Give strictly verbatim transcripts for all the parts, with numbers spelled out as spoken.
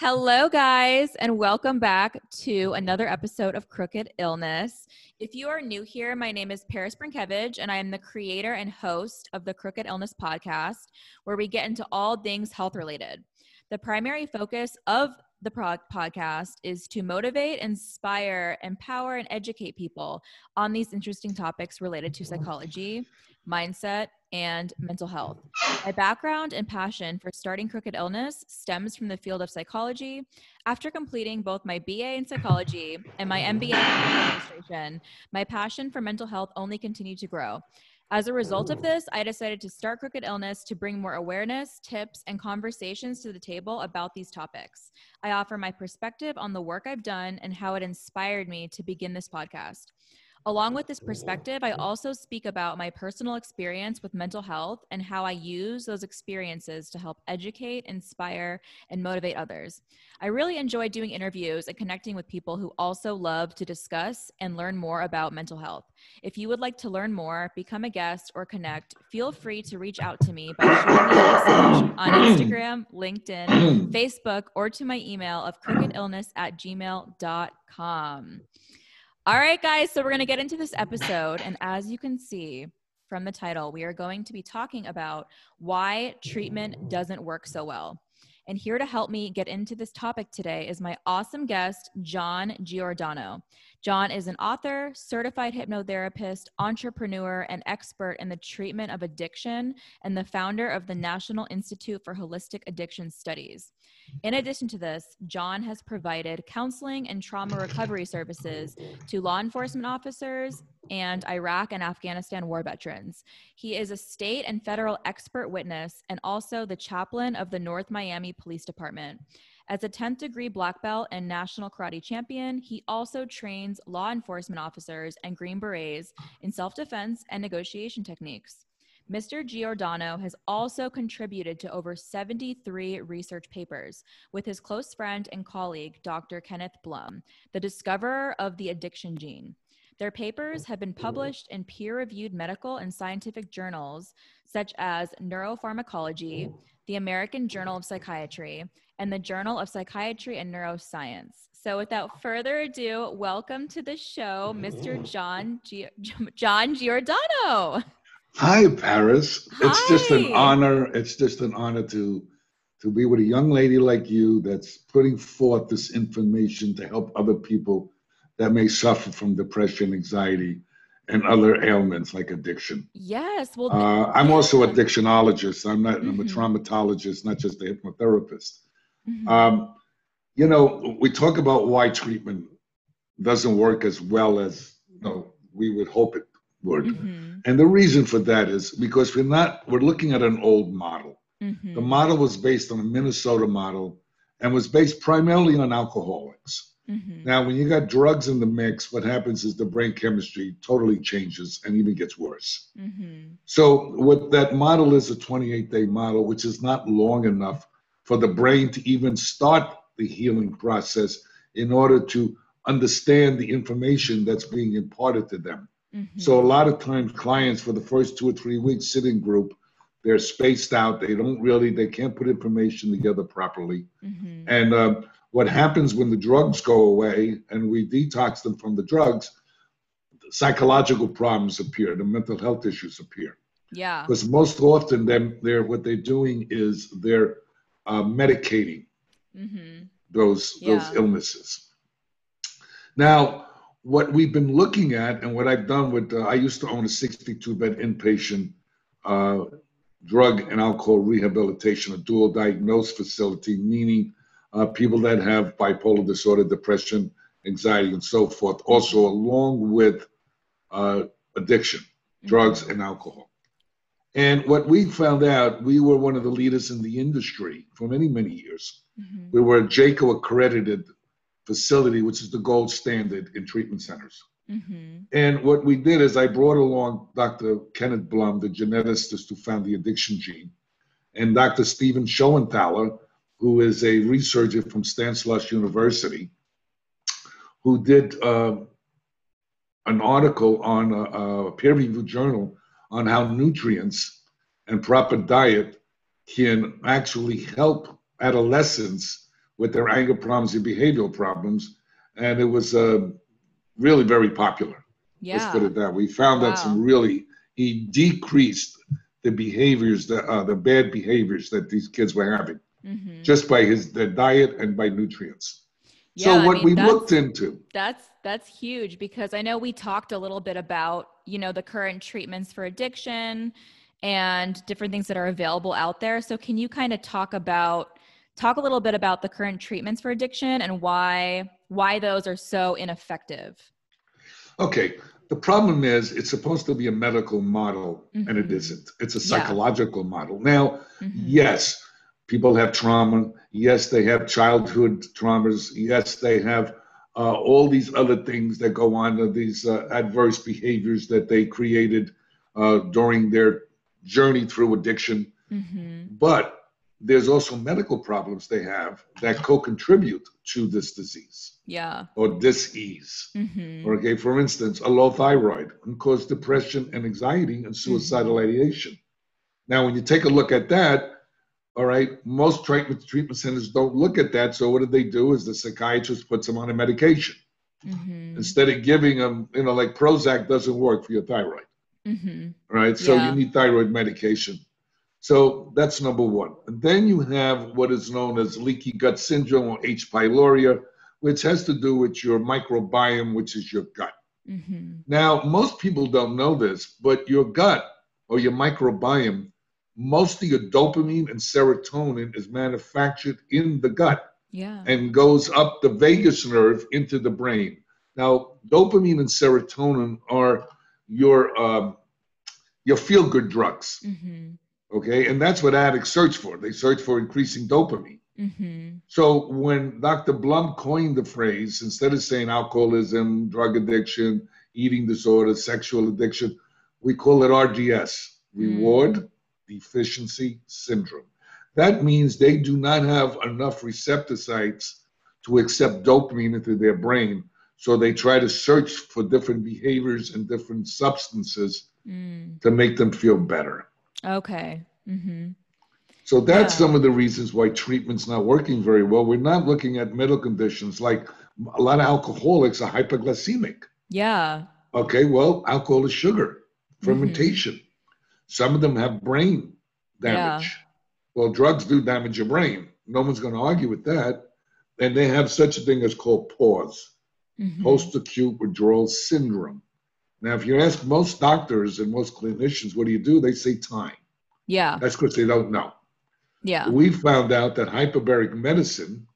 Hello, guys, and welcome back to another episode of Crooked Illness. If you are new here, my name is Paris Brinkevich, and I am the creator and host of the Crooked Illness podcast, where we get into all things health-related. The primary focus of the podcast is to motivate, inspire, empower, and educate people on these interesting topics related to psychology, mindset, and mental health. My background and passion for starting Crooked Illness stems from the field of psychology. After completing both my B A in psychology and my M B A in administration, my passion for mental health only continued to grow. As a result of this, I decided to start Crooked Illness to bring more awareness, tips, and conversations to the table about these topics. I offer my perspective on the work I've done and how it inspired me to begin this podcast. Along with this perspective, I also speak about my personal experience with mental health and how I use those experiences to help educate, inspire, and motivate others. I really enjoy doing interviews and connecting with people who also love to discuss and learn more about mental health. If you would like to learn more, become a guest, or connect, feel free to reach out to me by sharing me a message on Instagram, LinkedIn, Facebook, or to my email of crookedillness at gmail dot com. All right, guys, so we're going to get into this episode, and as you can see from the title, we are going to be talking about why treatment doesn't work so well. And here to help me get into this topic today is my awesome guest, John Giordano. John is an author, certified hypnotherapist, entrepreneur, and expert in the treatment of addiction, and the founder of the National Institute for Holistic Addiction Studies. In addition to this, John has provided counseling and trauma recovery services to law enforcement officers and Iraq and Afghanistan war veterans. He is a state and federal expert witness and also the chaplain of the North Miami Police Department. As a tenth degree black belt and national karate champion, he also trains law enforcement officers and Green Berets in self-defense and negotiation techniques. Mister Giordano has also contributed to over seventy-three research papers with his close friend and colleague, Doctor Kenneth Blum, the discoverer of the addiction gene. Their papers have been published in peer-reviewed medical and scientific journals such as Neuropharmacology, the American Journal of Psychiatry, and the Journal of Psychiatry and Neuroscience. So without further ado, welcome to the show, Mister John G- John Giordano. Hi, Paris. Hi. It's just an honor. It's just an honor to, to be with a young lady like you that's putting forth this information to help other people that may suffer from depression, anxiety, and other ailments like addiction. Yes. Well, uh, I'm also an addictionologist. I'm not mm-hmm. I'm a traumatologist, not just a hypnotherapist. Mm-hmm. Um, you know, we talk about why treatment doesn't work as well as you know, we would hope it would. Mm-hmm. And the reason for that is because we're not, we're looking at an old model. Mm-hmm. The model was based on the Minnesota model and was based primarily on alcoholics. Mm-hmm. Now, when you got drugs in the mix, what happens is the brain chemistry totally changes and even gets worse. Mm-hmm. So what that model is a twenty-eight day model, which is not long enough for the brain to even start the healing process in order to understand the information that's being imparted to them. Mm-hmm. So a lot of times clients for the first two or three weeks sit in group, they're spaced out, they don't really, they can't put information together properly. Mm-hmm. And, um, what happens when the drugs go away and we detox them from the drugs, psychological problems appear, the mental health issues appear. Yeah. Because most often them, they're, what they're doing is they're uh, medicating mm-hmm. those, yeah. those illnesses. Now, what we've been looking at and what I've done with, uh, I used to own a sixty-two bed inpatient uh, drug and alcohol rehabilitation, a dual diagnosed facility, meaning Uh, people that have bipolar disorder, depression, anxiety, and so forth, also along with uh, addiction, mm-hmm. drugs, and alcohol. And what we found out, we were one of the leaders in the industry for many, many years. Mm-hmm. We were a J A C O accredited facility, which is the gold standard in treatment centers. Mm-hmm. And what we did is I brought along Doctor Kenneth Blum, the geneticist who found the addiction gene, and Doctor Stephen Schoenthaler, who is a researcher from Stan Slush University, who did uh, an article on a, a peer-reviewed journal on how nutrients and proper diet can actually help adolescents with their anger problems and behavioral problems. And it was uh, really very popular. Yeah. Let's put it that way. We found wow. that some really, he decreased the behaviors, the, uh, the bad behaviors that these kids were having mm-hmm. just by his the diet and by nutrients. Yeah, so what I mean, we looked into. That's that's huge, because I know we talked a little bit about, you know, the current treatments for addiction and different things that are available out there. So can you kind of talk about, talk a little bit about the current treatments for addiction and why why those are so ineffective? Okay. The problem is it's supposed to be a medical model mm-hmm. and it isn't. It's a psychological yeah. model. Now, mm-hmm. yes, people have trauma. Yes, they have childhood traumas. Yes, they have uh, all these other things that go on, these uh, adverse behaviors that they created uh, during their journey through addiction. Mm-hmm. But there's also medical problems they have that co-contribute to this disease. Yeah. Or dis-ease. Mm-hmm. Okay, for instance, a low thyroid can cause depression and anxiety and suicidal mm-hmm. ideation. Now, when you take a look at that, all right, most treatment, treatment centers don't look at that. So what do they do is the psychiatrist puts them on a medication. Mm-hmm. Instead of giving them, you know, like Prozac doesn't work for your thyroid. Mm-hmm. All right, so yeah. you need thyroid medication. So that's number one. And then you have what is known as leaky gut syndrome or H. pyloria, which has to do with your microbiome, which is your gut. Mm-hmm. Now, most people don't know this, but your gut or your microbiome, most of your dopamine and serotonin is manufactured in the gut yeah. and goes up the vagus nerve into the brain. Now, dopamine and serotonin are your um, your feel-good drugs, mm-hmm. okay? And that's what addicts search for. They search for increasing dopamine. Mm-hmm. So when Doctor Blum coined the phrase, instead of saying alcoholism, drug addiction, eating disorder, sexual addiction, we call it R D S, reward mm-hmm. deficiency syndrome. That means they do not have enough receptor sites to accept dopamine into their brain, so they try to search for different behaviors and different substances mm. to make them feel better. Okay. Mm-hmm. So that's yeah. some of the reasons why treatment's not working very well. We're not looking at mental conditions. Like a lot of alcoholics are hypoglycemic. Yeah. Okay, well, alcohol is sugar, fermentation. Mm-hmm. Some of them have brain damage. Yeah. Well, drugs do damage your brain. No one's going to argue with that. And they have such a thing as called PAWS, mm-hmm. post-acute withdrawal syndrome. Now, if you ask most doctors and most clinicians, what do you do? They say time. Yeah. That's because they don't know. Yeah. We found out that hyperbaric medicine,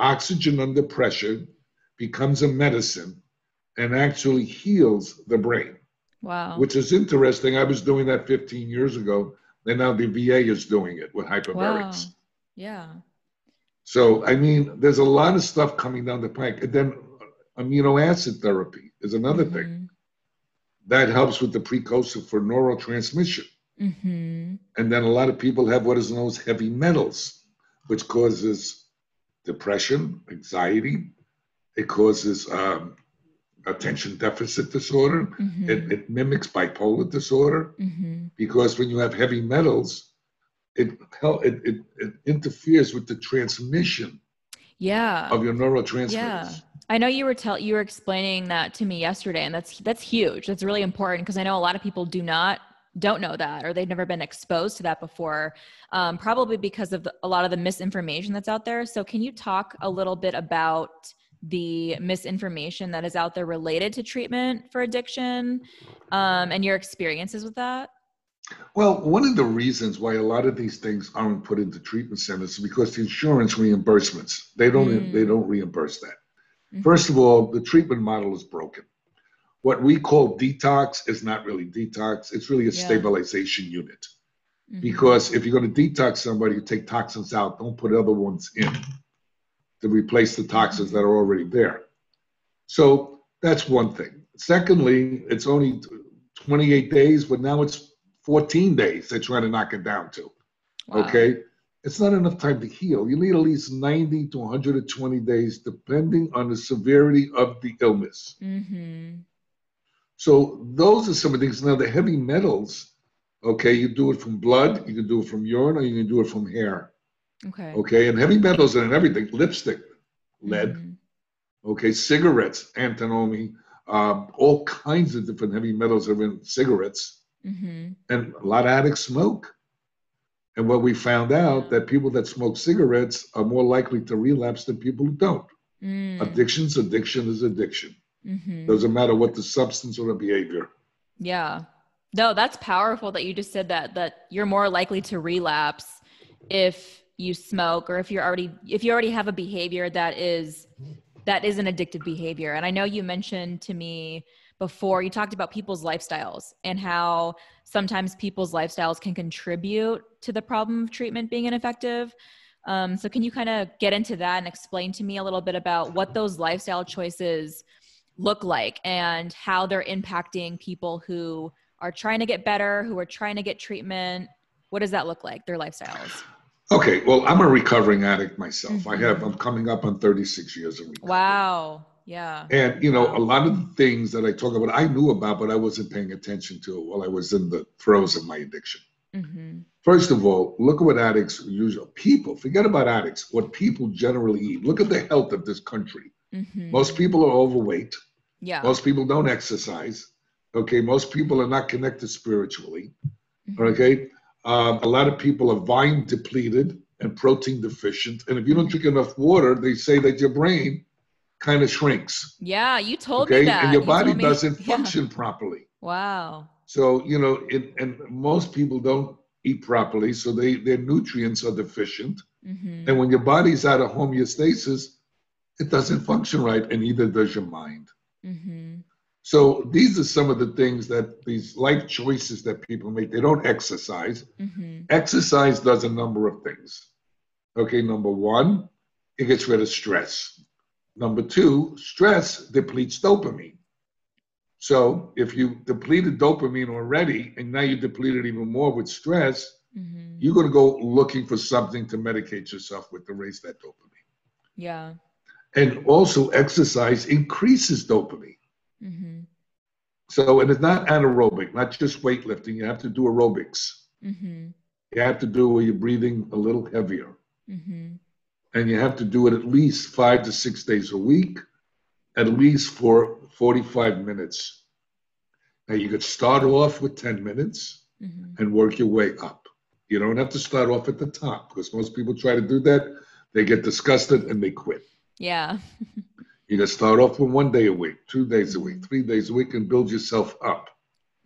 oxygen under pressure, becomes a medicine and actually heals the brain. Wow. Which is interesting. I was doing that fifteen years ago, and now the V A is doing it with hyperbarics. Wow. Yeah. So, I mean, there's a lot of stuff coming down the pike. And then amino acid therapy is another mm-hmm. thing. That helps with the precursor for neurotransmission. Mm-hmm. And then a lot of people have what is known as heavy metals, which causes depression, anxiety. It causes... Um, attention deficit disorder, mm-hmm. it, it mimics bipolar disorder mm-hmm. because when you have heavy metals, it, it, it, it interferes with the transmission yeah. of your neurotransmitters. Yeah. I know you were tell you were explaining that to me yesterday, and that's that's huge. That's really important, because I know a lot of people do not don't know that, or they've never been exposed to that before, um, probably because of the, a lot of the misinformation that's out there. So can you talk a little bit about the misinformation that is out there related to treatment for addiction um, and your experiences with that? Well, one of the reasons why a lot of these things aren't put into treatment centers is because the insurance reimbursements, they don't, mm. they don't reimburse that. Mm-hmm. First of all, the treatment model is broken. What we call detox is not really detox. It's really a yeah. stabilization unit. Mm-hmm. Because if you're going to detox somebody, you take toxins out, don't put other ones in to replace the toxins that are already there. So that's one thing. Secondly, it's only twenty-eight days, but now it's fourteen days they're trying to knock it down to, wow. okay? It's not enough time to heal. You need at least ninety to one hundred twenty days, depending on the severity of the illness. Mm-hmm. So those are some of the things. Now, the heavy metals, okay, you do it from blood, you can do it from urine, or you can do it from hair. Okay. Okay. And heavy metals and everything, lipstick, lead, mm-hmm. okay, cigarettes, antimony, uh, all kinds of different heavy metals are in cigarettes. Mm-hmm. And a lot of addicts smoke. And what we found out that people that smoke cigarettes are more likely to relapse than people who don't. Mm. Addiction's addiction is addiction. Mm-hmm. Doesn't matter what the substance or the behavior. Yeah. No, that's powerful that you just said that, that you're more likely to relapse if you smoke or if you're already, if you already have a behavior that is, that is an addictive behavior. And I know you mentioned to me before, you talked about people's lifestyles and how sometimes people's lifestyles can contribute to the problem of treatment being ineffective. Um, so can you kind of get into that and explain to me a little bit about what those lifestyle choices look like and how they're impacting people who are trying to get better, who are trying to get treatment? What does that look like, their lifestyles? Okay, well, I'm a recovering addict myself. Mm-hmm. I have, I'm coming up on thirty-six years of recovery. Wow, yeah. And, you know, a lot of the things that I talk about, I knew about, but I wasn't paying attention to while I was in the throes of my addiction. Mm-hmm. First of all, look at what addicts usually, people, forget about addicts, what people generally eat. Look at the health of this country. Mm-hmm. Most people are overweight. Yeah. Most people don't exercise. Okay. Most people are not connected spiritually. Mm-hmm. Okay. Um, a lot of people are vitamin depleted and protein deficient. And if you don't drink enough water, they say that your brain kind of shrinks. Yeah. You told okay? me that. And your you body doesn't yeah. function properly. Wow. So, you know, it, and most people don't eat properly, so they, their nutrients are deficient. Mm-hmm. And when your body's out of homeostasis, it doesn't function right, and neither does your mind. Mm-hmm. So these are some of the things that these life choices that people make. They don't exercise. Mm-hmm. Exercise does a number of things. Okay, number one, it gets rid of stress. Number two, stress depletes dopamine. So if you depleted dopamine already, and now you deplete it even more with stress, mm-hmm. you're going to go looking for something to medicate yourself with to raise that dopamine. Yeah. And also exercise increases dopamine. Mm-hmm. So, and it's not anaerobic, not just weightlifting. You have to do aerobics. Mm-hmm. You have to do where you're breathing a little heavier. Mm-hmm. And you have to do it at least five to six days a week, at least for forty-five minutes. Now you could start off with ten minutes mm-hmm. and work your way up. You don't have to start off at the top because most people try to do that. They get disgusted and they quit. Yeah. You can start off with one day a week, two days a week, three days a week and build yourself up.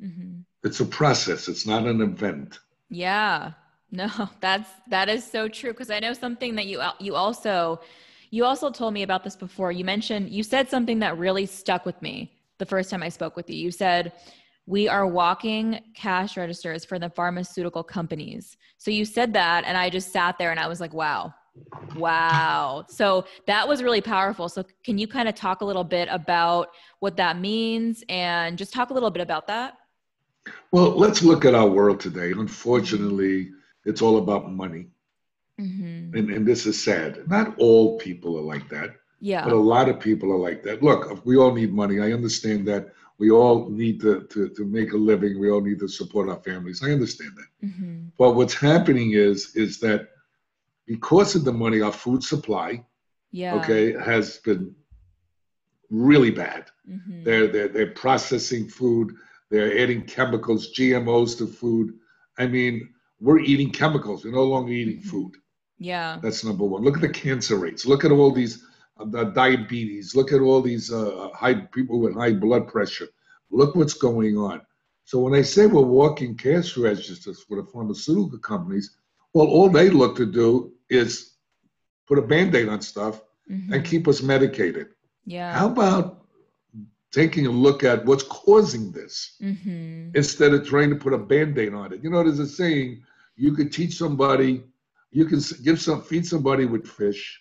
Mm-hmm. It's a process. It's not an event. Yeah. No, that's, that is so true. Cause I know something that you, you also, You also told me about this before. You mentioned, you said something that really stuck with me the first time I spoke with you. You said, we are walking cash registers for the pharmaceutical companies. So you said that, and I just sat there and I was like, wow, wow. So that was really powerful. So can you kind of talk a little bit about what that means and just talk a little bit about that? Well, let's look at our world today. Unfortunately, it's all about money. Mm-hmm. And, and this is sad. Not all people are like that. Yeah. But a lot of people are like that. Look, we all need money. I understand that. We all need to, to, to make a living. We all need to support our families. I understand that. Mm-hmm. But what's happening is, is that because of the money, our food supply, yeah. okay, has been really bad. Mm-hmm. They're, they're, they're processing food. They're adding chemicals, G M Os to food. I mean, we're eating chemicals. We're no longer eating food. Yeah. That's number one. Look at the cancer rates. Look at all these uh, the diabetes. Look at all these uh, high people with high blood pressure. Look what's going on. So when I say we're walking cash registers for the pharmaceutical companies, well, all they look to do is put a Band-Aid on stuff mm-hmm. and keep us medicated. Yeah. How about taking a look at what's causing this mm-hmm. instead of trying to put a Band-Aid on it? You know, there's a saying, you could teach somebody, you can give some, feed somebody with fish,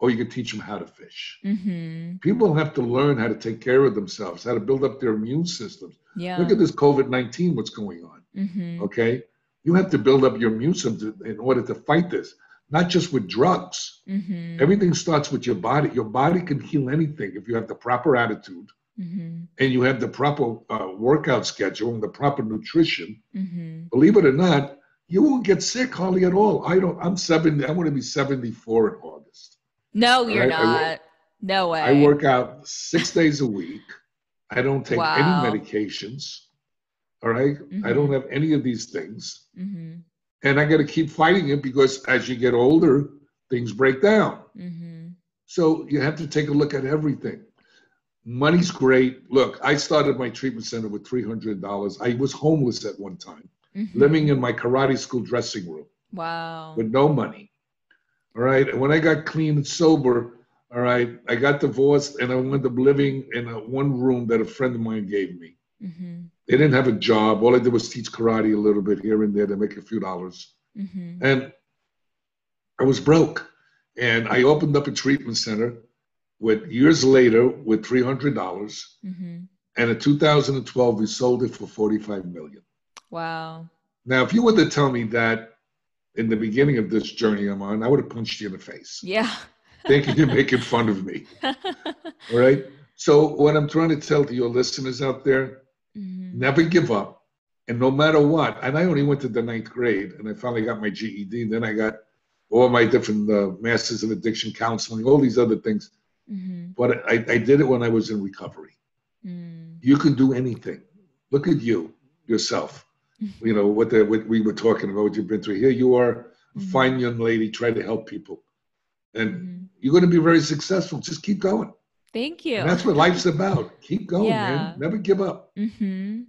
or you can teach them how to fish. Mm-hmm. People have to learn how to take care of themselves, how to build up their immune systems. Yeah. Look at this COVID nineteen, what's going on, mm-hmm. okay? You have to build up your immune system in order to fight this, not just with drugs. Mm-hmm. Everything starts with your body. Your body can heal anything if you have the proper attitude. Mm-hmm. And you have the proper uh, workout schedule and the proper nutrition, mm-hmm. believe it or not, you won't get sick hardly at all. I don't, I'm seventy, I'm going to be seventy-four in August. No, you're right? not. Work, no way. I work out six days a week. I don't take wow. any medications. All right. Mm-hmm. I don't have any of these things. Mm-hmm. And I got to keep fighting it because as you get older, things break down. Mm-hmm. So you have to take a look at everything. Money's great. Look, I started my treatment center with three hundred dollars. I was homeless at one time, mm-hmm. living in my karate school dressing room. Wow. With no money. All right. And when I got clean and sober, all right, I got divorced and I wound up living in a one room that a friend of mine gave me. Mm-hmm. They didn't have a job. All I did was teach karate a little bit here and there to make a few dollars. Mm-hmm. And I was broke. And I opened up a treatment center with years later with three hundred dollars. Mm-hmm. And in two thousand twelve, we sold it for forty-five million dollars. Wow. Now, if you were to tell me that in the beginning of this journey I'm on, I would have punched you in the face. Yeah. Thinking you're making fun of me. All right. So what I'm trying to tell to your listeners out there, mm-hmm. never give up. And no matter what, and I only went to the ninth grade and I finally got my G E D. And then I got all my different uh, masters in addiction counseling, all these other things. Mm-hmm. But I, I did it when I was in recovery. Mm. You can do anything. Look at you, yourself. Mm-hmm. You know, what, the, what we were talking about, what you've been through. Here you are, mm-hmm. a fine young lady, trying to help people. And mm-hmm. you're going to be very successful. Just keep going. Thank you. And that's what life's about. Keep going, yeah. man. Never give up. Mm-hmm.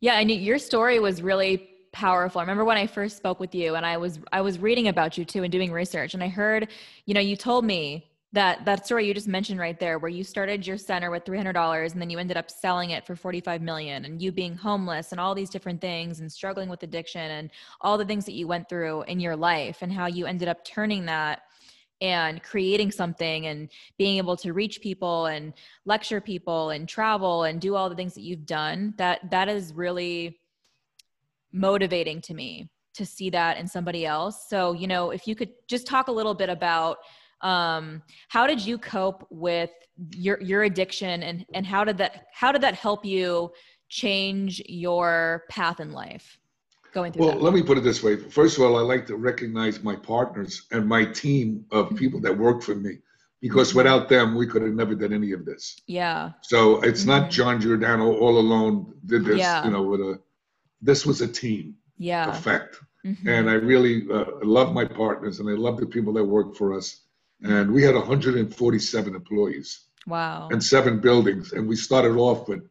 Yeah, and your story was really powerful. I remember when I first spoke with you, and I was I was reading about you too and doing research, and I heard, you know, you told me that that story you just mentioned right there, where you started your center with three hundred dollars, and then you ended up selling it for forty-five million dollars, and you being homeless, and all these different things, and struggling with addiction, and all the things that you went through in your life, and how you ended up turning that and creating something and being able to reach people and lecture people and travel and do all the things that you've done. That that is really motivating to me to see that in somebody else. So, you know, if you could just talk a little bit about um, how did you cope with your your addiction and and how did that how did that help you change your path in life? Going through well, that. Let me put it this way. First of all, I like to recognize my partners and my team of mm-hmm. people that work for me, because without them, we could have never done any of this. Yeah. So it's mm-hmm. not John Giordano all alone did this, yeah. you know, with a, this was a team yeah. effect. Mm-hmm. And I really uh, love my partners and I love the people that work for us. And we had one hundred forty-seven employees. Wow. And seven buildings. And we started off with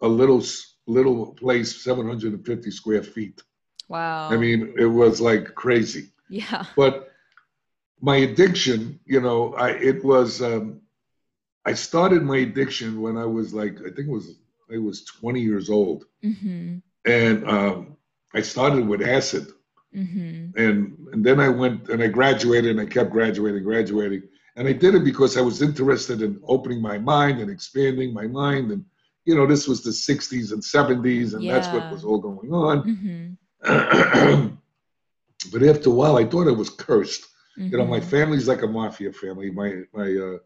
a little, little place, seven hundred fifty square feet. Wow. I mean, it was like crazy. Yeah. But my addiction, you know, I it was, um, I started my addiction when I was like, I think it was, I was twenty years old. Mm-hmm. And um, I started with acid. Mm-hmm. And, and then I went and I graduated and I kept graduating, graduating. And I did it because I was interested in opening my mind and expanding my mind. And, you know, this was the sixties and seventies and yeah. that's what was all going on. Mm-hmm. But after a while, I thought I was cursed. Mm-hmm. You know, my family's like a mafia family. My my uh,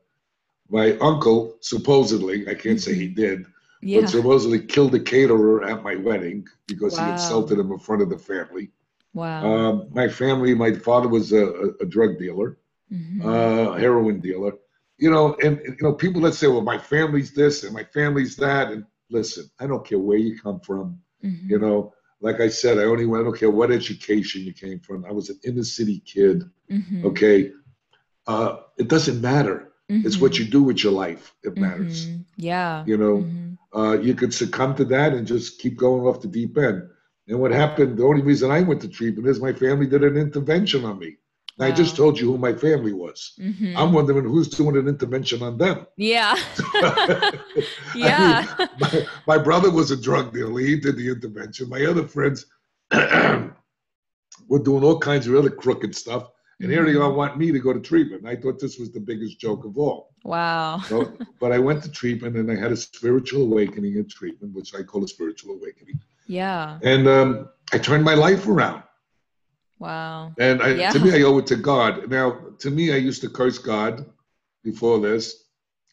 my uncle, supposedly, I can't say he did, yeah. but supposedly killed the caterer at my wedding because wow. he insulted him in front of the family. Wow. Um, my family, my father was a, a, a drug dealer, mm-hmm. uh, heroin dealer. You know, and, and you know, people that say, well, my family's this and my family's that. And listen, I don't care where you come from, mm-hmm. you know. Like I said, I only went, I don't care what education you came from. I was an inner city kid, mm-hmm. okay? Uh, it doesn't matter. Mm-hmm. It's what you do with your life that mm-hmm. matters. Yeah. You know, mm-hmm. uh, you could succumb to that and just keep going off the deep end. And what happened, the only reason I went to treatment is my family did an intervention on me. Wow. I just told you who my family was. Mm-hmm. I'm wondering who's doing an intervention on them. Yeah. yeah. I mean, my, my brother was a drug dealer. He did the intervention. My other friends were doing all kinds of other crooked stuff. And mm-hmm. here they all want me to go to treatment. I thought this was the biggest joke of all. Wow. So, but I went to treatment and I had a spiritual awakening in treatment, which I call a spiritual awakening. Yeah. And um, I turned my life around. Wow. And I, yeah. to me, I owe it to God. Now, to me, I used to curse God before this.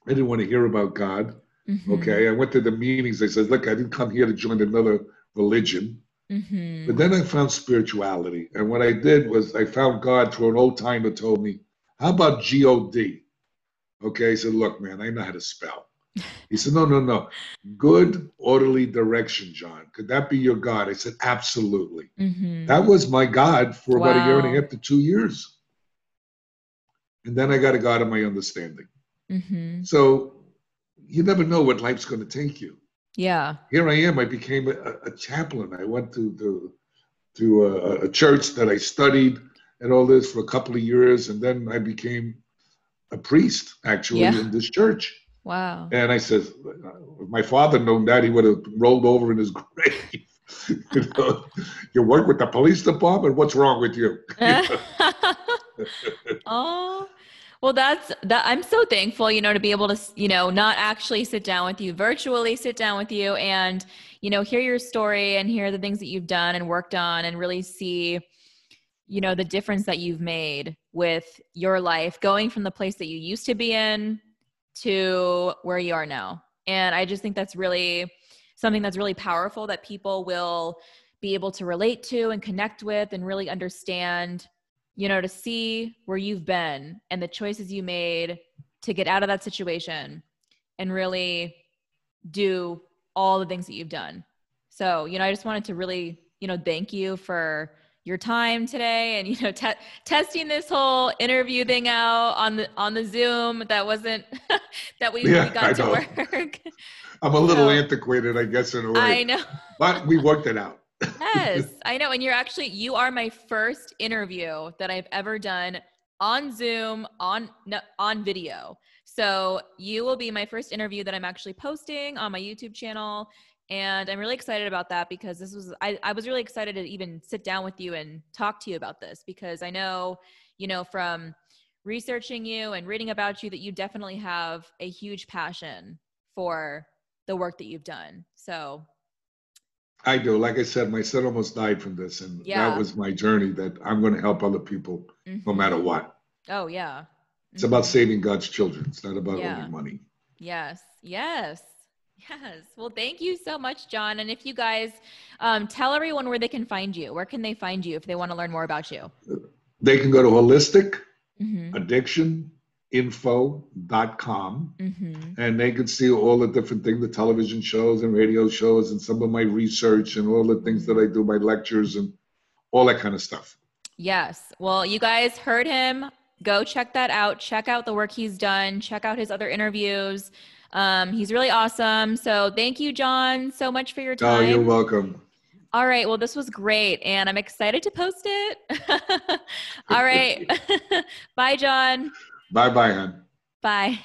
I didn't want to hear about God. Mm-hmm. Okay. I went to the meetings. I said, look, I didn't come here to join another religion. Mm-hmm. But then I found spirituality. And what I did was I found God through an old timer told me, how about G O D? Okay, I said, look, man, I know how to spell. He said, no, no, no. Good orderly direction, John. Could that be your God? I said, absolutely. Mm-hmm. That was my God for wow. about a year and a half to two years. And then I got a God of my understanding. Mm-hmm. So you never know what life's going to take you. Yeah. Here I am. I became a, a chaplain. I went to the, to a, a church that I studied and all this for a couple of years. And then I became a priest, actually, yeah. in this church. Wow. And I said, if my father known that, he would have rolled over in his grave. You know, you work with the police department? What's wrong with you? Oh, well, that's that. I'm so thankful, you know, to be able to, you know, not actually sit down with you, virtually sit down with you and, you know, hear your story and hear the things that you've done and worked on and really see, you know, the difference that you've made with your life, going from the place that you used to be in to where you are now. And I just think that's really something that's really powerful that people will be able to relate to and connect with and really understand, you know, to see where you've been and the choices you made to get out of that situation and really do all the things that you've done. So, you know, I just wanted to really, you know, thank you for your time today and, you know, te- testing this whole interview thing out on the, on the Zoom that wasn't, that we yeah, really got I to know. Work. I'm a little so, antiquated, I guess, in a way. I know. But we worked it out. Yes, I know. And you're actually, you are my first interview that I've ever done on Zoom, on, on video. So you will be my first interview that I'm actually posting on my YouTube channel. And I'm really excited about that because this was, I, I was really excited to even sit down with you and talk to you about this because I know, you know, from researching you and reading about you that you definitely have a huge passion for the work that you've done. So. I do. Like I said, my son almost died from this and yeah. that was my journey that I'm going to help other people mm-hmm. no matter what. Oh yeah. It's mm-hmm. about saving God's children. It's not about yeah. only money. Yes. Yes. Yes. Well, thank you so much, John. And if you guys um, tell everyone where they can find you, where can they find you if they want to learn more about you? They can go to holistic addiction info dot com mm-hmm. and they can see all the different things, the television shows and radio shows and some of my research and all the things that I do, my lectures and all that kind of stuff. Yes. Well, you guys heard him. Go check that out. Check out the work he's done. Check out his other interviews. Um, he's really awesome. So thank you, John, so much for your time. Oh, you're welcome. All right. Well, this was great. And I'm excited to post it. All right. Bye, John. Bye-bye, hon. Bye.